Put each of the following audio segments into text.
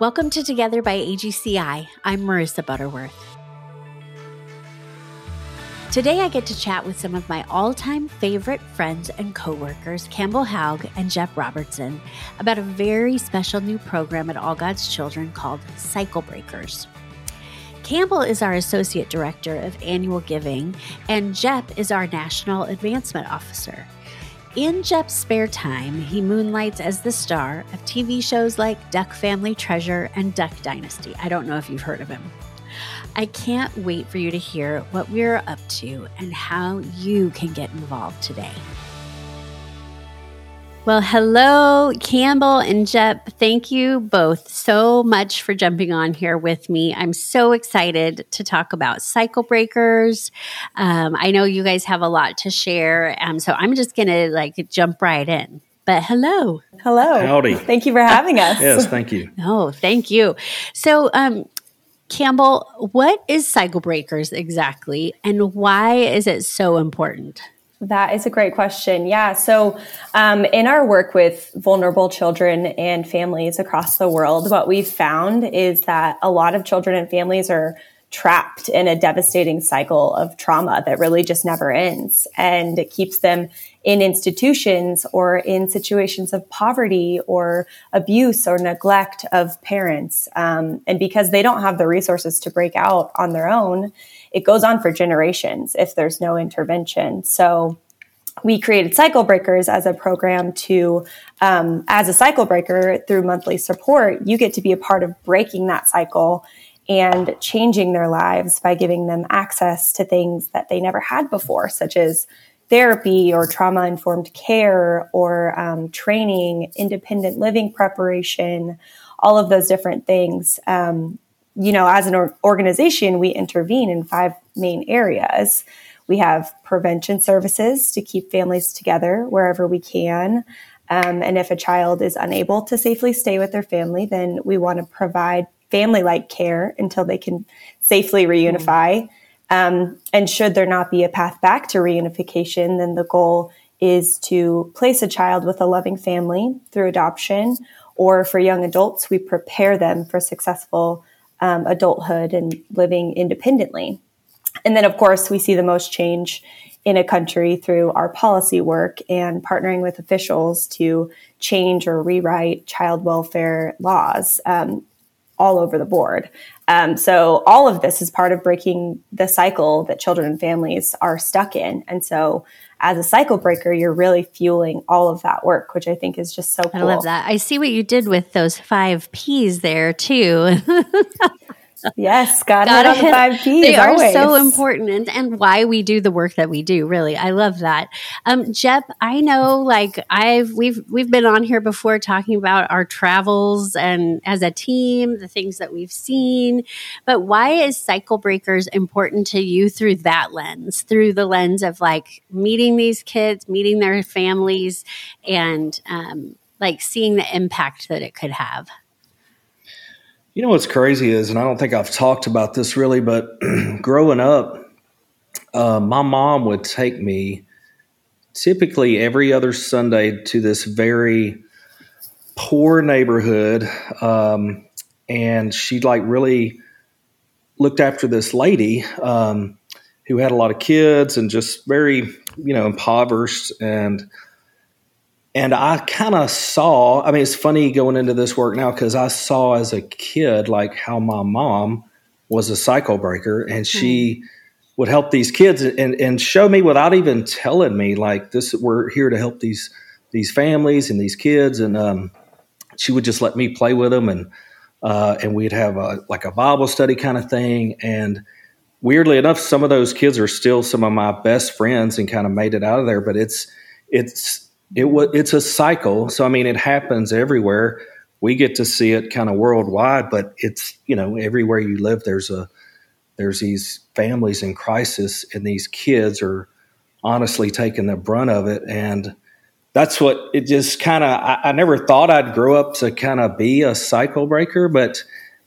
Welcome to Together by AGCI. I'm Marissa Butterworth. Today I get to chat with some of my all-time favorite friends and coworkers, Campbell Haug and Jep Robertson, about a very special new program at All God's Children called Cycle Breakers. Campbell is our Associate Director of Annual Giving, and Jep is our National Advancement Officer. In Jep's spare time, he moonlights as the star of TV shows like Duck Family Treasure and Duck Dynasty. I don't know if you've heard of him. I can't wait for you to hear what we're up to and how you can get involved today. Well, hello, Campbell and Jep. Thank you both so much for jumping on here with me. I'm so excited to talk about Cycle Breakers. I know you guys have a lot to share, so I'm just going to jump right in. But hello. Hello. Howdy. Thank you for having us. Yes, thank you. Oh, thank you. So, Campbell, what is Cycle Breakers exactly, and why is it so important? That is a great question. Yeah. So in our work with vulnerable children and families across the world, what we've found is that a lot of children and families are trapped in a devastating cycle of trauma that really just never ends. And it keeps them in institutions or in situations of poverty or abuse or neglect of parents. And because they don't have the resources to break out on their own, it goes on for generations if there's no intervention. So we created Cycle Breakers as a program to, as a cycle breaker through monthly support, you get to be a part of breaking that cycle and changing their lives by giving them access to things that they never had before, such as therapy or trauma-informed care or training, independent living preparation, all of those different things. As an organization, we intervene in 5 main areas. We have prevention services to keep families together wherever we can. And if a child is unable to safely stay with their family, then we want to provide family-like care until they can safely reunify. And should there not be a path back to reunification, then the goal is to place a child with a loving family through adoption, or for young adults, we prepare them for successful adulthood and living independently. And then, of course, we see the most change in a country through our policy work and partnering with officials to change or rewrite child welfare laws all over the board. So all of this is part of breaking the cycle that children and families are stuck in. And so as a cycle breaker, you're really fueling all of that work, which I think is just so cool. I love that. I see what you did with those 5 Ps there too. Yes, got it on the 5 Ps. They are always so important, and why we do the work that we do. Really, I love that. Jep, I know, we've been on here before talking about our travels and as a team, the things that we've seen. But why is Cycle Breakers important to you through that lens, through the lens of meeting these kids, meeting their families, and seeing the impact that it could have? You know what's crazy is, and I don't think I've talked about this really, but growing up, my mom would take me typically every other Sunday to this very poor neighborhood, and she really looked after this lady who had a lot of kids and just very, impoverished. And I kind of saw, it's funny going into this work now because I saw as a kid, how my mom was a cycle breaker, and she would help these kids and show me without even telling me, we're here to help these families and these kids. And she would just let me play with them, and we'd have a Bible study kind of thing. And weirdly enough, some of those kids are still some of my best friends and kind of made it out of there. But it's a cycle. So, it happens everywhere. We get to see it kind of worldwide, but it's, everywhere you live, there's these families in crisis, and these kids are honestly taking the brunt of it. And that's what it just kind of, I never thought I'd grow up to kind of be a cycle breaker, but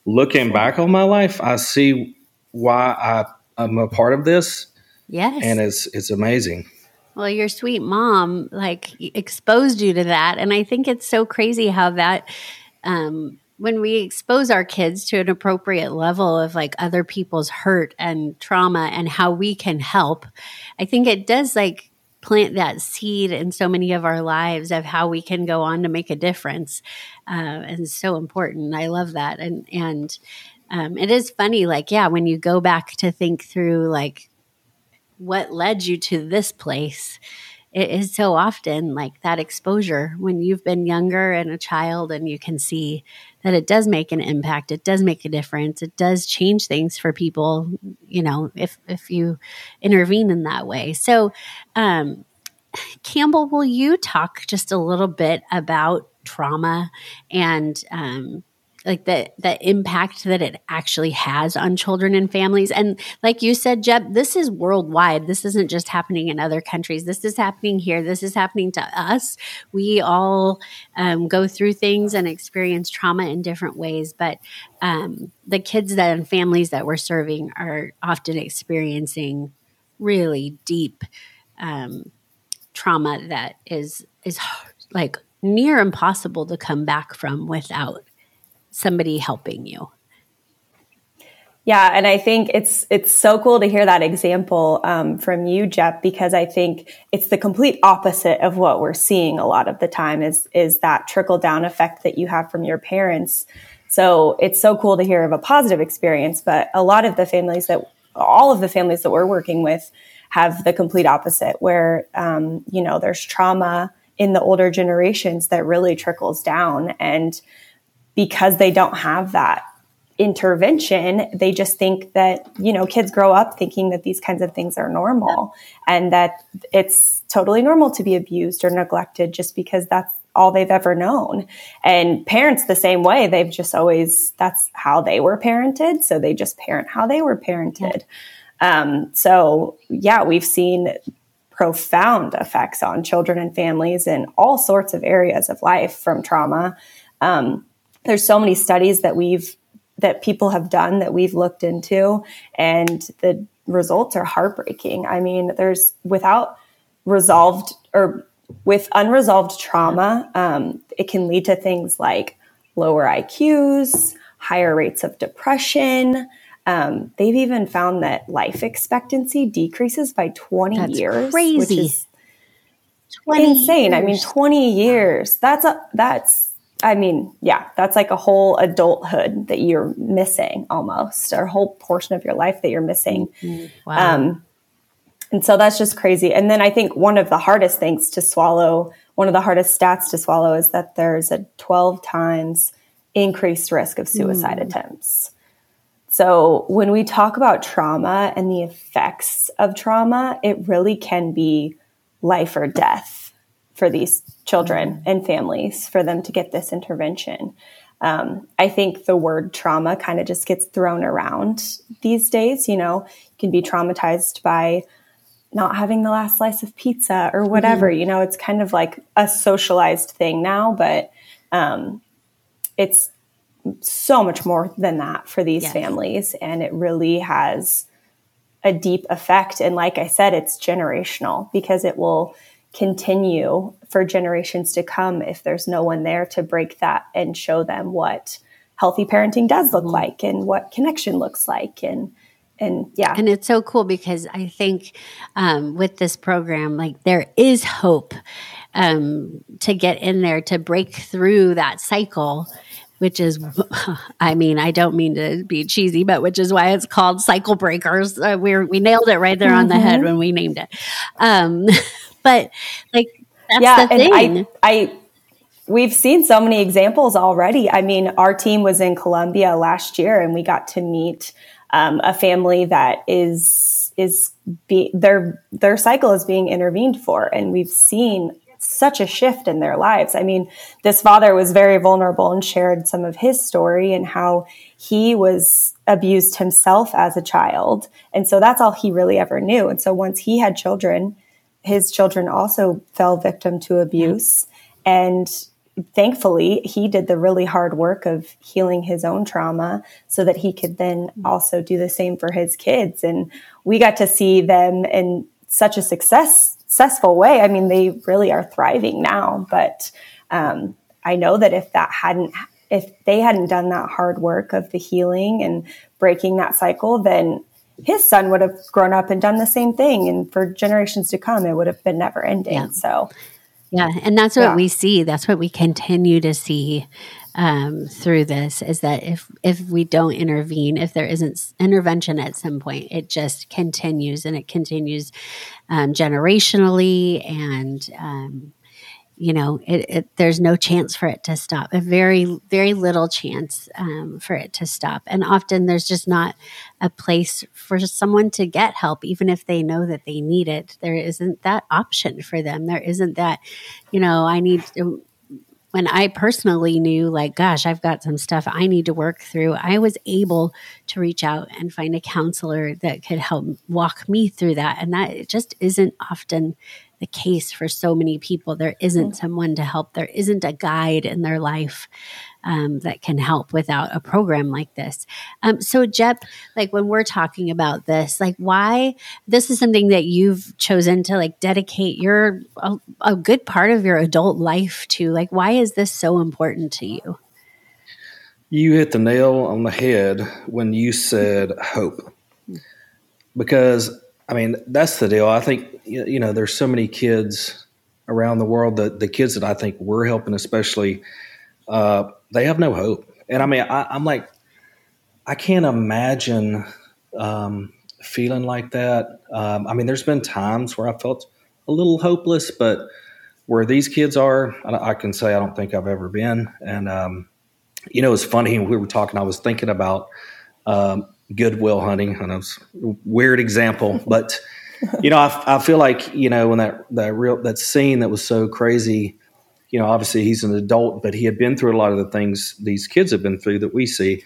looking back on my life, I see why I'm a part of this. Yes. And it's amazing. Well, your sweet mom, exposed you to that. And I think it's so crazy how that when we expose our kids to an appropriate level of like other people's hurt and trauma and how we can help, I think it does like plant that seed in so many of our lives of how we can go on to make a difference. And it's so important. I love that. And it is funny, like, yeah, when you go back to think through like what led you to this place, it is so often like that exposure when you've been younger and a child, and you can see that it does make an impact. It does make a difference. It does change things for people, you know, if you intervene in that way. So, Campbell, will you talk just a little bit about trauma and, like the impact that it actually has on children and families? And like you said, Jep, this is worldwide. This isn't just happening in other countries. This is happening here. This is happening to us. We all go through things and experience trauma in different ways, but the kids that and families that we're serving are often experiencing really deep trauma that is like near impossible to come back from without somebody helping you. Yeah. And I think it's so cool to hear that example from you, Jep, because I think it's the complete opposite of what we're seeing a lot of the time is that trickle down effect that you have from your parents. So it's so cool to hear of a positive experience, but a lot of the families all of the families that we're working with have the complete opposite where, you know, there's trauma in the older generations that really trickles down, and because they don't have that intervention, they just think that, you know, kids grow up thinking that these kinds of things are normal and that it's totally normal to be abused or neglected just because that's all they've ever known. And parents the same way, they've just always, that's how they were parented. So they just parent how they were parented. Yeah. So yeah, we've seen profound effects on children and families in all sorts of areas of life from trauma. There's so many studies that people have done that we've looked into, and the results are heartbreaking. I mean, with unresolved trauma, it can lead to things like lower IQs, higher rates of depression. They've even found that life expectancy decreases by 20 That's years. Crazy. Which is insane. Years. I mean, 20 years. That's like a whole adulthood that you're missing almost, or a whole portion of your life that you're missing. Mm-hmm. Wow. And so that's just crazy. And then I think one of the hardest stats to swallow is that there's a 12 times increased risk of suicide attempts. So when we talk about trauma and the effects of trauma, it really can be life or death for these children and families for them to get this intervention. I think the word trauma kind of just gets thrown around these days. You know, you can be traumatized by not having the last slice of pizza or whatever. Mm-hmm. You know, it's kind of like a socialized thing now, but it's so much more than that for these families. And it really has a deep effect. And like I said, it's generational because it will continue for generations to come if there's no one there to break that and show them what healthy parenting does look like and what connection looks like. And it's so cool because I think with this program, like there is hope to get in there to break through that cycle, which is, I mean, I don't mean to be cheesy, but which is why it's called Cycle Breakers. We nailed it right there on the head when we named it. But like, that's the thing. We've seen so many examples already. I mean, our team was in Colombia last year and we got to meet a family that their cycle is being intervened for. And we've seen such a shift in their lives. I mean, this father was very vulnerable and shared some of his story and how he was abused himself as a child. And so that's all he really ever knew. And so once he had children, his children also fell victim to abuse. And thankfully, he did the really hard work of healing his own trauma so that he could then also do the same for his kids. And we got to see them in such a successful way. I mean, they really are thriving now. But I know that if that hadn't if they hadn't done that hard work of the healing and breaking that cycle, then his son would have grown up and done the same thing. And for generations to come, it would have been never ending. Yeah. So, yeah. And that's what we see. That's what we continue to see through this, is that if we don't intervene, if there isn't intervention at some point, it just continues, and it continues generationally. And, you know, there's no chance for it to stop, a very, very little chance for it to stop. And often there's just not a place for someone to get help, even if they know that they need it. There isn't that option for them. There isn't that, you know, I need to, when I personally knew, like, gosh, I've got some stuff I need to work through, I was able to reach out and find a counselor that could help walk me through that. And that just isn't often the case for so many people. There isn't someone to help. There isn't a guide in their life that can help without a program like this. So Jep, like when we're talking about this, like why this is something that you've chosen to like dedicate your a good part of your adult life to, like why is this so important to you? You hit the nail on the head when you said hope, because I mean, that's the deal. I think, you know, there's so many kids around the world that the kids that I think we're helping, especially, they have no hope. And I mean, I'm like, I can't imagine feeling like that. I mean, there's been times where I felt a little hopeless, but where these kids are, I can say I don't think I've ever been. And, you know, it's funny. We were talking, I was thinking about, goodwill hunting, and it's a weird example, but you know, I feel like, you know, when that scene that was so crazy, you know, obviously he's an adult, but he had been through a lot of the things these kids have been through that we see.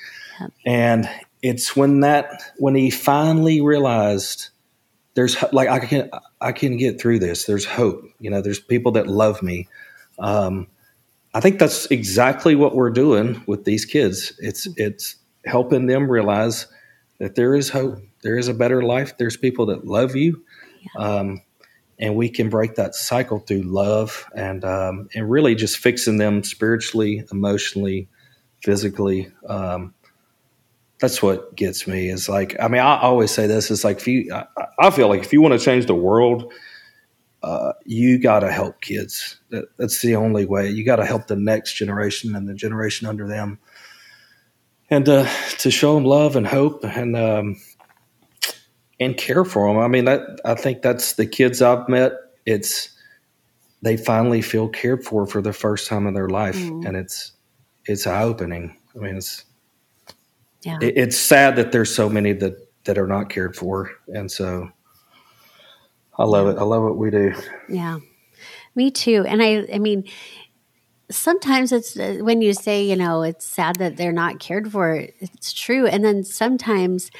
And it's when he finally realized there's like, I can get through this. There's hope. You know, there's people that love me. I think that's exactly what we're doing with these kids. It's helping them realize that there is hope, there is a better life, there's people that love you, and we can break that cycle through love and really just fixing them spiritually, emotionally, physically. That's what gets me. Is like, I mean, I always say this, it's like, I feel like if you want to change the world, you got to help kids. That's the only way. You got to help the next generation and the generation under them. And to show them love and hope and care for them. I mean, I think that's the kids I've met. They finally feel cared for the first time in their life, and it's eye opening. I mean, it's sad that there's so many that are not cared for, and so I love it. I love what we do. Yeah, me too. And I mean. Sometimes it's when you say, you know, it's sad that they're not cared for. It's true. And then sometimes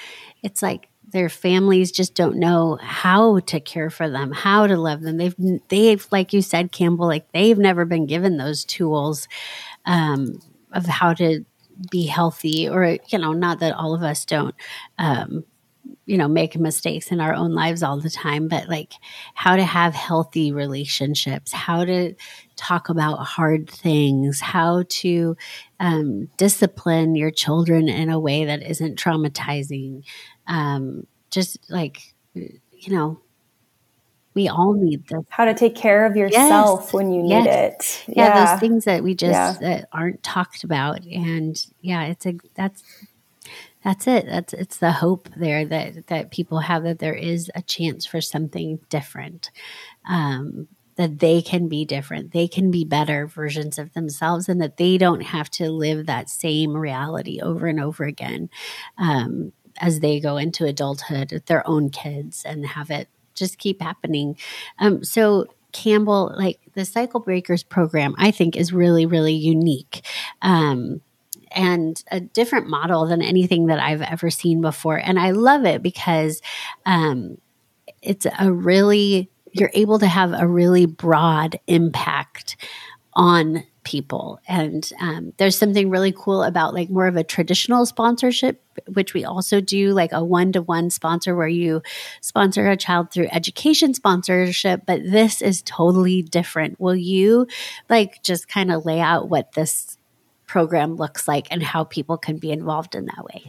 it's like their families just don't know how to care for them, how to love them. They've like you said, Campbell, like they've never been given those tools of how to be healthy, or, you know, not that all of us don't, you know, make mistakes in our own lives all the time, but like how to have healthy relationships, how to talk about hard things, how to discipline your children in a way that isn't traumatizing. Just like, you know, we all need this. How to take care of yourself when you need it. Yeah, those things that we just that aren't talked about. And that's it. It's the hope there that people have, that there is a chance for something different, that they can be different. They can be better versions of themselves, and that they don't have to live that same reality over and over again as they go into adulthood with their own kids and have it just keep happening. So Campbell, like the Cycle Breakers program, I think is really, really unique. And a different model than anything that I've ever seen before. And I love it because it's you're able to have a really broad impact on people. And there's something really cool about like more of a traditional sponsorship, which we also do, like a one-to-one sponsor where you sponsor a child through education sponsorship, but this is totally different. Will you like just kind of lay out what this program looks like and how people can be involved in that way.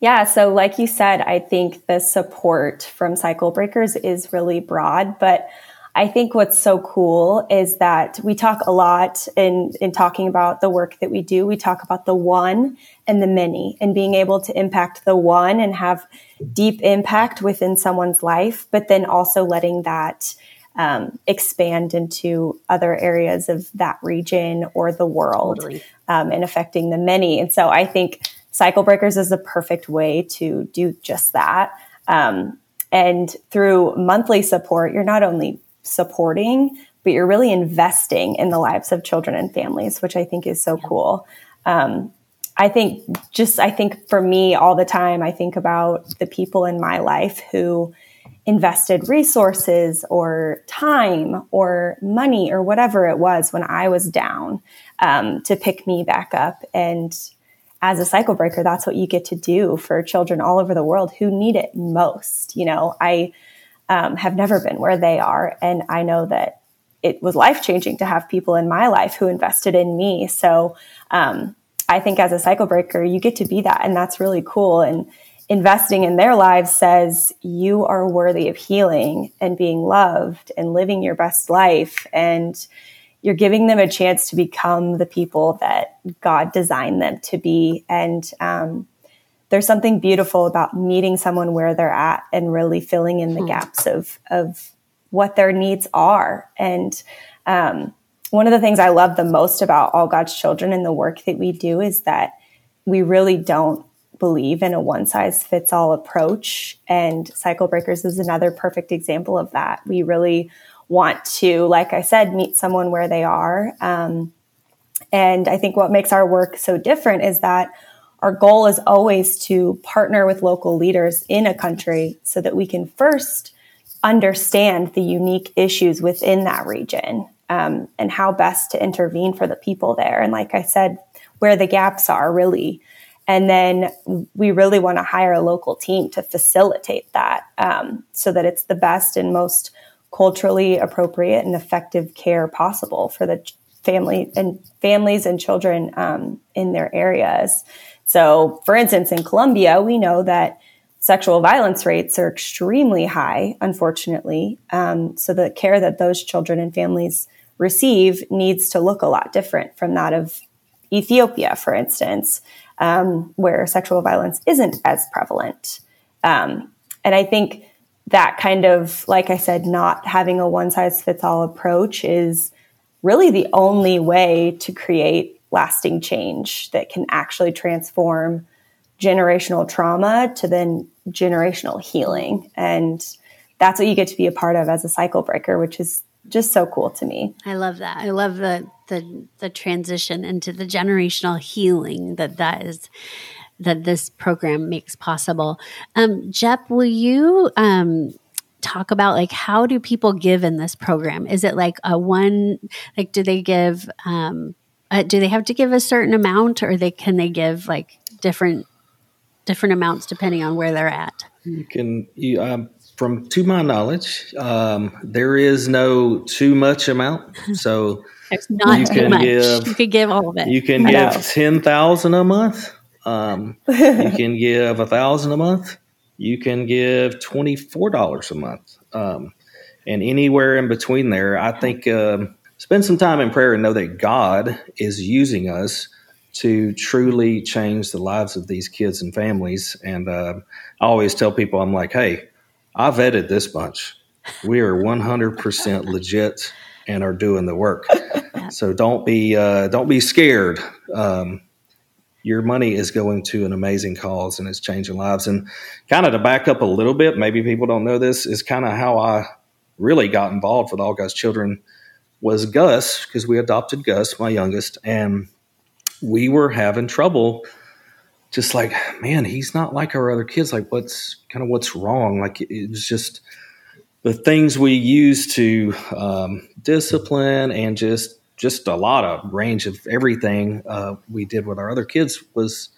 Yeah, so like you said, I think the support from Cycle Breakers is really broad, but I think what's so cool is that we talk a lot in talking about the work that we do. We talk about the one and the many and being able to impact the one and have deep impact within someone's life, but then also letting that expand into other areas of that region or the world. Totally. And affecting the many. And so I think Cycle Breakers is the perfect way to do just that. And through monthly support, you're not only supporting, but you're really investing in the lives of children and families, which I think is so cool. I think for me all the time, I think about the people in my life who invested resources or time or money or whatever it was when I was down, to pick me back up. And as a cycle breaker, that's what you get to do for children all over the world who need it most. You know, I have never been where they are. And I know that it was life-changing to have people in my life who invested in me. So I think as a cycle breaker, you get to be that. And that's really cool. And investing in their lives says you are worthy of healing and being loved and living your best life. And you're giving them a chance to become the people that God designed them to be. And there's something beautiful about meeting someone where they're at and really filling in the gaps of what their needs are. And one of the things I love the most about All God's Children and the work that we do is that we really don't believe in a one-size-fits-all approach. And Cycle Breakers is another perfect example of that. We really want to, like I said, meet someone where they are. And I think what makes our work so different is that our goal is always to partner with local leaders in a country so that we can first understand the unique issues within that region, and how best to intervene for the people there. And like I said, where the gaps are really. And then we really want to hire a local team to facilitate that, so that it's the best and most culturally appropriate and effective care possible for the families and children in their areas. So, for instance, in Colombia, we know that sexual violence rates are extremely high, unfortunately. So the care that those children and families receive needs to look a lot different from that of Ethiopia, for instance, where sexual violence isn't as prevalent. And I think that kind of, like I said, not having a one-size-fits-all approach is really the only way to create lasting change that can actually transform generational trauma to then generational healing. And that's what you get to be a part of as a cycle breaker, which is just so cool to me. I love that. I love the transition into the generational healing that is, that this program makes possible. Jep, will you talk about like, how do people give in this program? Is it like do they give, do they have to give a certain amount, or can they give like different amounts depending on where they're at? To my knowledge, there is no too much amount. So there's not too much. You could give all of it. You can give 10,000 a month. You can give $1,000 a month. You can give $24 a month, and anywhere in between there. I think spend some time in prayer and know that God is using us to truly change the lives of these kids and families. And I always tell people, I'm like, hey, I vetted this bunch. We are 100% legit and are doing the work. So don't be scared. Your money is going to an amazing cause, and it's changing lives. And kind of to back up a little bit, maybe people don't know this, is kind of how I really got involved with All God's Children was Gus, because we adopted Gus, my youngest, and we were having trouble. Just like, man, he's not like our other kids. Like, what's wrong? Like, it's just the things we use to discipline and just a lot of range of everything we did with our other kids was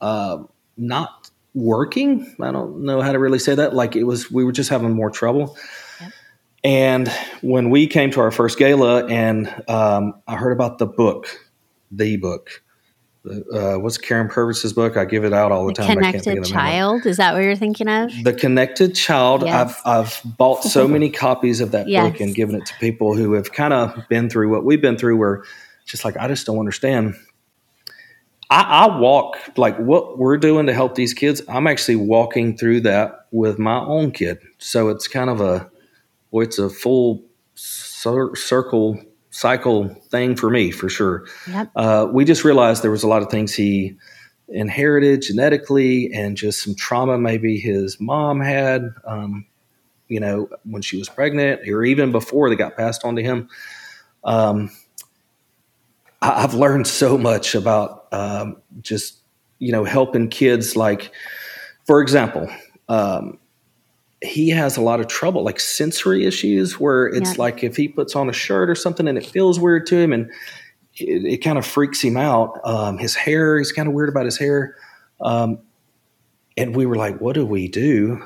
not working. I don't know how to really say that. Like, we were just having more trouble. Yep. And when we came to our first gala, and I heard about the book. What's Karen Purvis's book? I give it out all the time. Connected Child. Is that what you're thinking of? The Connected Child. Yes. I've bought so many copies of that book and given it to people who have kind of been through what we've been through. Where just like, I just don't understand. I walk like what we're doing to help these kids. I'm actually walking through that with my own kid. So it's kind of a full cycle thing for me, for sure. Yep. We just realized there was a lot of things he inherited genetically and just some trauma maybe his mom had, when she was pregnant or even before they got passed on to him. I've learned so much about helping kids. Like, for example, he has a lot of trouble, like sensory issues where it's like if he puts on a shirt or something and it feels weird to him and it kind of freaks him out. His hair, he's kind of weird about his hair. And we were like, what do we do?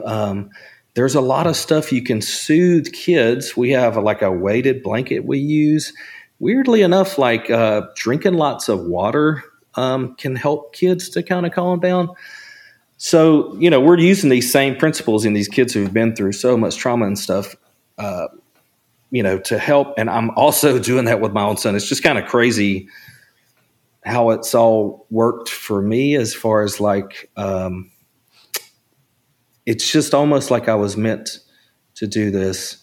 There's a lot of stuff you can soothe kids. We have a weighted blanket we use. Weirdly enough, drinking lots of water can help kids to kind of calm down. So, we're using these same principles in these kids who've been through so much trauma and stuff, to help. And I'm also doing that with my own son. It's just kind of crazy how it's all worked for me as far as it's just almost like I was meant to do this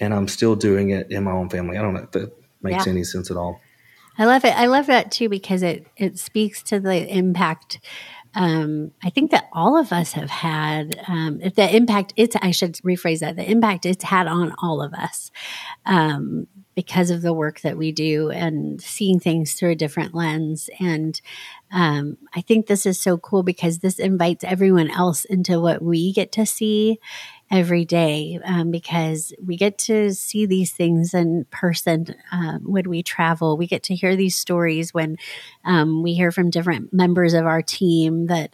and I'm still doing it in my own family. I don't know if that makes any sense at all. I love it. I love that too, because it speaks to the impact. I think that all of us have had the impact it's had on all of us because of the work that we do and seeing things through a different lens. And I think this is so cool because this invites everyone else into what we get to see every day, because we get to see these things in person when we travel. We get to hear these stories when we hear from different members of our team that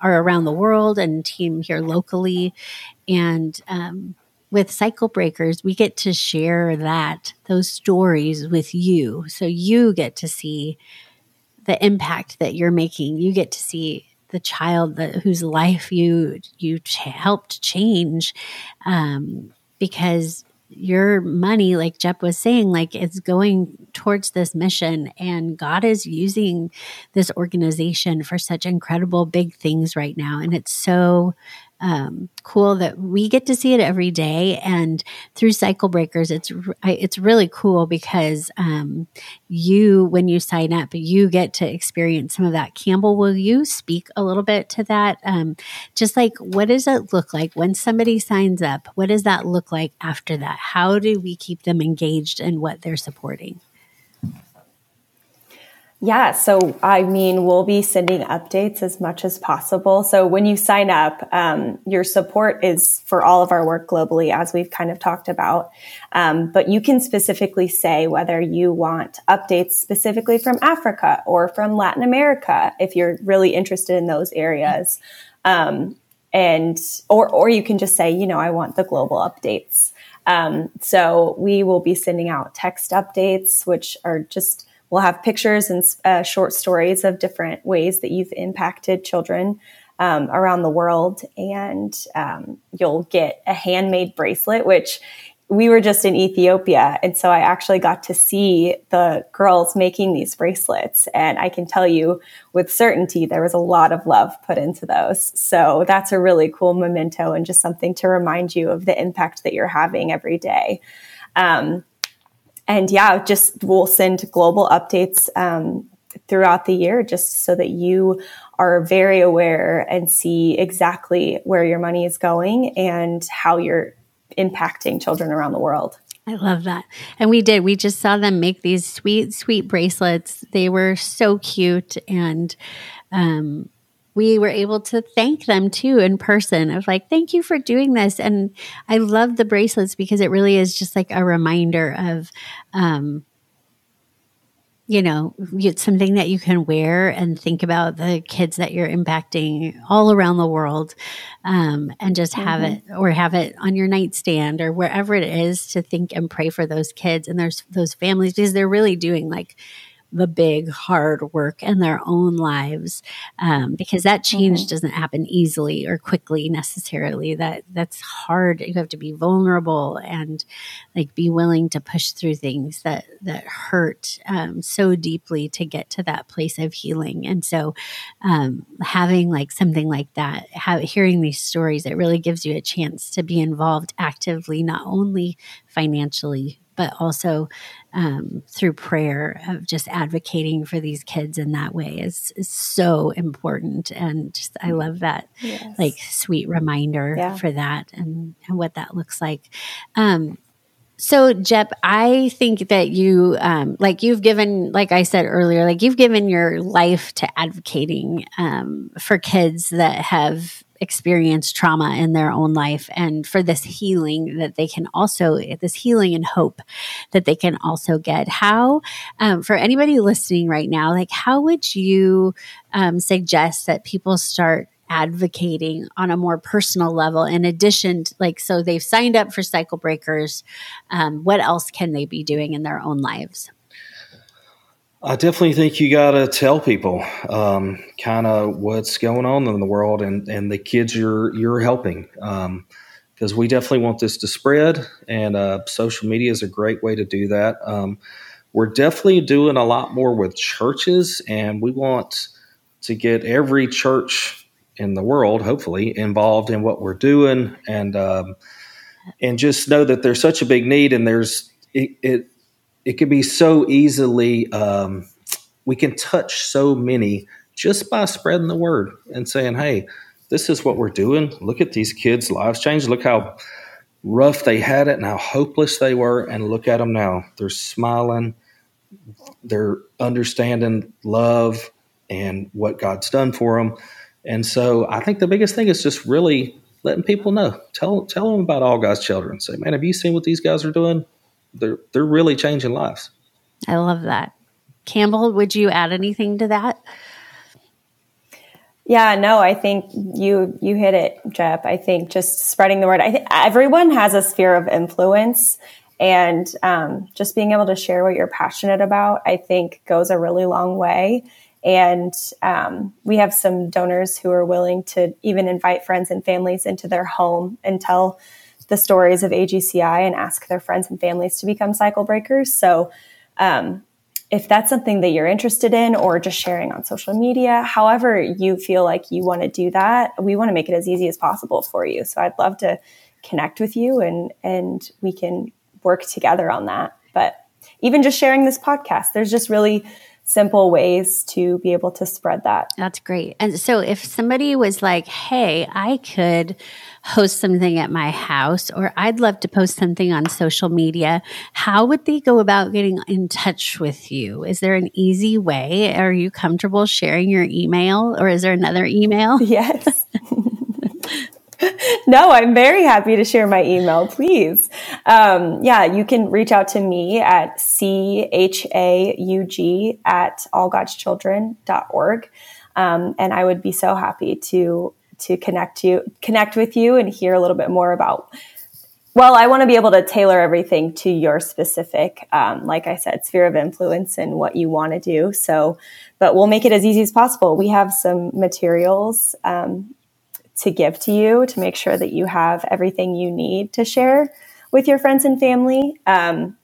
are around the world and team here locally. And with Cycle Breakers, we get to share those stories with you. So you get to see the impact that you're making. You get to see the child whose life you helped change, because your money, like Jep was saying, it's going towards this mission, and God is using this organization for such incredible big things right now. And it's so cool that we get to see it every day. And through Cycle Breakers, it's really cool because when you sign up, you get to experience some of that. Campbell, will you speak a little bit to that? Just what does it look like when somebody signs up? What does that look like after that? How do we keep them engaged in what they're supporting? Yeah. So, we'll be sending updates as much as possible. So when you sign up, your support is for all of our work globally, as we've kind of talked about. But you can specifically say whether you want updates specifically from Africa or from Latin America, if you're really interested in those areas. Or you can just say, I want the global updates. So we will be sending out text updates, which are just, we'll have pictures and short stories of different ways that you've impacted children around the world. And you'll get a handmade bracelet, which we were just in Ethiopia. And so I actually got to see the girls making these bracelets. And I can tell you with certainty, there was a lot of love put into those. So that's a really cool memento and just something to remind you of the impact that you're having every day. We'll send global updates throughout the year just so that you are very aware and see exactly where your money is going and how you're impacting children around the world. I love that. And we did. We just saw them make these sweet, sweet bracelets. They were so cute. And we were able to thank them too in person. I was like, thank you for doing this. And I love the bracelets because it really is just a reminder of you know, it's something that you can wear and think about the kids that you're impacting all around the world, and just have it, or have it on your nightstand or wherever it is, to think and pray for those kids and those families, because they're really doing like the big hard work in their own lives, because that change doesn't happen easily or quickly necessarily. That's hard. You have to be vulnerable and like be willing to push through things that hurt so deeply to get to that place of healing. And so having like something like that, hearing these stories, it really gives you a chance to be involved actively, not only financially, but also through prayer, of just advocating for these kids in that way is so important. And just, I love that like sweet reminder for that and what that looks like. So Jep, I think that you, like you've given, like I said earlier, like you've given your life to advocating for kids that have experience trauma in their own life, and for this healing that they can also, this healing and hope that they can also get. How, for anybody listening right now, like how would you suggest that people start advocating on a more personal level, in addition to, like, so they've signed up for Cycle Breakers, what else can they be doing in their own lives? I definitely think you got to tell people kind of what's going on in the world and the kids you're helping, because we definitely want this to spread, and social media is a great way to do that. We're definitely doing a lot more with churches, and we want to get every church in the world, hopefully, involved in what we're doing, and just know that there's such a big need, and it could be so easily, we can touch so many just by spreading the word and saying, hey, this is what we're doing. Look at these kids' lives change. Look how rough they had it and how hopeless they were. And look at them now. They're smiling. They're understanding love and what God's done for them. And so I think the biggest thing is just really letting people know. Tell them about All God's Children. Say, man, have you seen what these guys are doing? They're really changing lives. I love that. Campbell, would you add anything to that? Yeah, no, I think you hit it, Jep. I think just spreading the word. I think everyone has a sphere of influence, and just being able to share what you're passionate about, I think, goes a really long way. And we have some donors who are willing to even invite friends and families into their home and tell the stories of AGCI and ask their friends and families to become Cycle Breakers. So if that's something that you're interested in, or just sharing on social media, however you feel like you want to do that, we want to make it as easy as possible for you. So I'd love to connect with you and we can work together on that. But even just sharing this podcast, there's just really simple ways to be able to spread that. That's great. And so if somebody was like, hey, I could host something at my house, or I'd love to post something on social media, how would they go about getting in touch with you? Is there an easy way? Are you comfortable sharing your email, or is there another email? Yes. No, I'm very happy to share my email, please. Yeah, you can reach out to me at chaug@allgodschildren.org. And I would be so happy to connect with you and hear a little bit more about, well, I want to be able to tailor everything to your specific, like I said, sphere of influence and what you want to do. So, but we'll make it as easy as possible. We have some materials, to give to you to make sure that you have everything you need to share with your friends and family.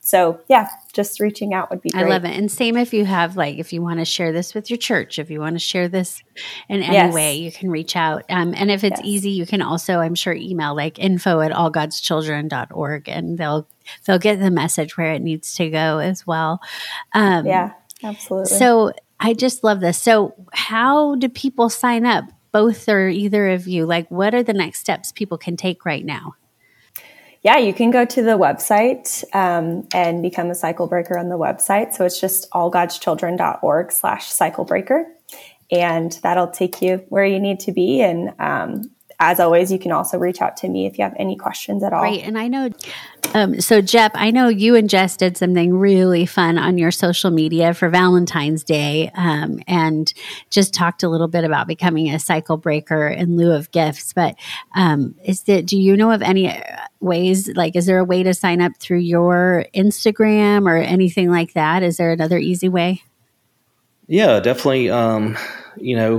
So yeah, just reaching out would be great. I love it. And same if you have, like, if you want to share this with your church, if you want to share this in any way, you can reach out. And if it's easy, you can also, I'm sure, email like info@allgodschildren.org, and they'll get the message where it needs to go as well. Yeah, absolutely. So I just love this. So how do people sign up? Both or either of you, like, what are the next steps people can take right now? Yeah, you can go to the website and become a Cycle Breaker on the website. So it's just allgodschildren.org/cyclebreaker. And that'll take you where you need to be. And as always, you can also reach out to me if you have any questions at all. Right. And I know, so Jep, I know you and Jess did something really fun on your social media for Valentine's Day, and just talked a little bit about becoming a cycle breaker in lieu of gifts. But do you know of any ways, like, is there a way to sign up through your Instagram or anything like that? Is there another easy way? Yeah, definitely.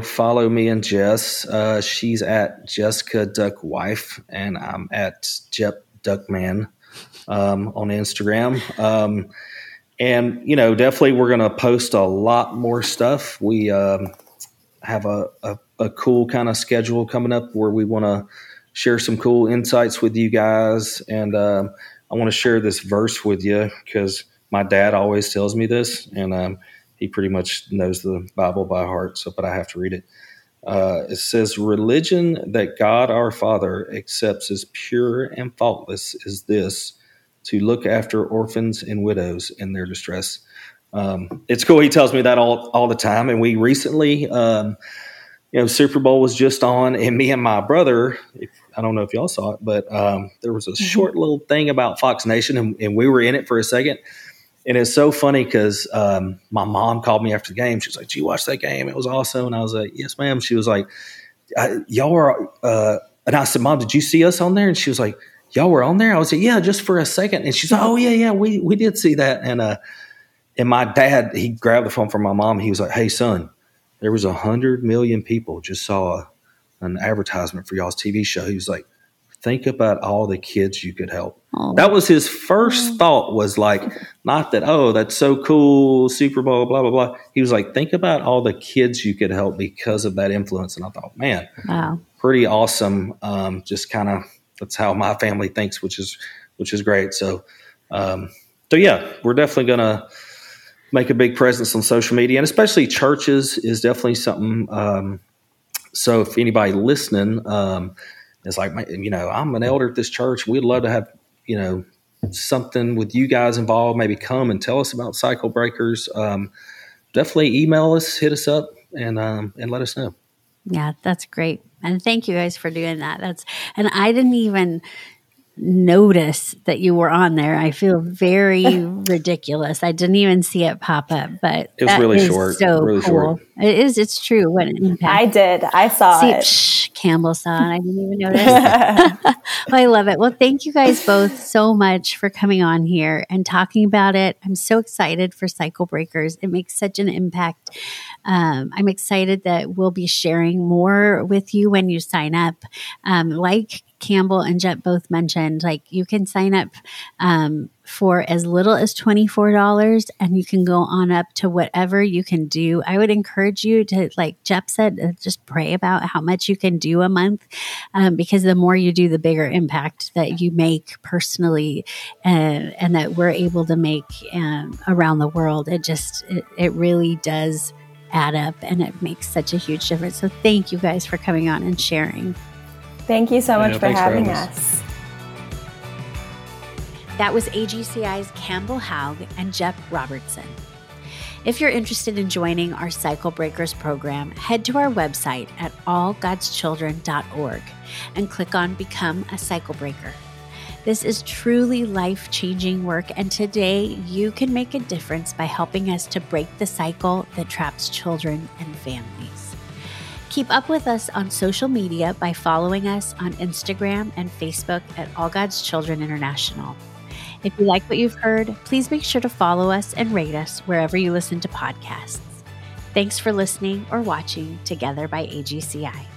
Follow me and Jess. She's at Jessica Duck Wife, and I'm at Jep Duck Man on Instagram. Definitely we're going to post a lot more stuff. We have a cool kind of schedule coming up where we want to share some cool insights with you guys. And I want to share this verse with you because my dad always tells me this, and he pretty much knows the Bible by heart, but I have to read it. It says, "Religion that God our Father accepts as pure and faultless is this, to look after orphans and widows in their distress." It's cool. He tells me that all the time. And we recently, Super Bowl was just on, and me and my brother, I don't know if y'all saw it, but there was a short little thing about Fox Nation, and we were in it for a second. And it's so funny because my mom called me after the game. She was like, "Did you watch that game? It was awesome." And I was like, "Yes, ma'am." She was like, "Y'all were," and I said, "Mom, did you see us on there?" And she was like, "Y'all were on there?" I was like, "Yeah, just for a second." And she's like, "Oh yeah, we did see that." And my dad, he grabbed the phone from my mom. He was like, "Hey son, there was 100 million people just saw an advertisement for y'all's TV show." He was like, "Think about all the kids you could help." Oh. That was his first thought, was like, not that, "Oh, that's so cool, Super Bowl, blah, blah, blah." He was like, "Think about all the kids you could help because of that influence." And I thought, man, wow, pretty awesome. Just kind of, that's how my family thinks, which is great. So yeah, we're definitely going to make a big presence on social media, and especially churches is definitely something. So if anybody listening, it's like, "I'm an elder at this church. We'd love to have, something with you guys involved. Maybe come and tell us about Cycle Breakers." Definitely email us, hit us up, and let us know. Yeah, that's great. And thank you guys for doing that. And I didn't even notice that you were on there. I feel very ridiculous. I didn't even see it pop up, but it was really short. So really cool. Short. It is. It's true. What an impact! I did. I saw it. Campbell saw it. I didn't even notice. Well, I love it. Well, thank you guys both so much for coming on here and talking about it. I'm so excited for Cycle Breakers. It makes such an impact. I'm excited that we'll be sharing more with you when you sign up. Like Campbell and Jep both mentioned, like, you can sign up for as little as $24, and you can go on up to whatever you can do. I would encourage you to, like Jep said, just pray about how much you can do a month, because the more you do, the bigger impact that you make personally, and that we're able to make around the world. It really does add up, and it makes such a huge difference. So thank you guys for coming on and sharing. Thank you so much for having us. That was AGCI's Campbell Haug and Jep Robertson. If you're interested in joining our Cycle Breakers program, head to our website at allgodschildren.org and click on Become a Cycle Breaker. This is truly life-changing work, and today you can make a difference by helping us to break the cycle that traps children and families. Keep up with us on social media by following us on Instagram and Facebook at All God's Children International. If you like what you've heard, please make sure to follow us and rate us wherever you listen to podcasts. Thanks for listening or watching Together by AGCI.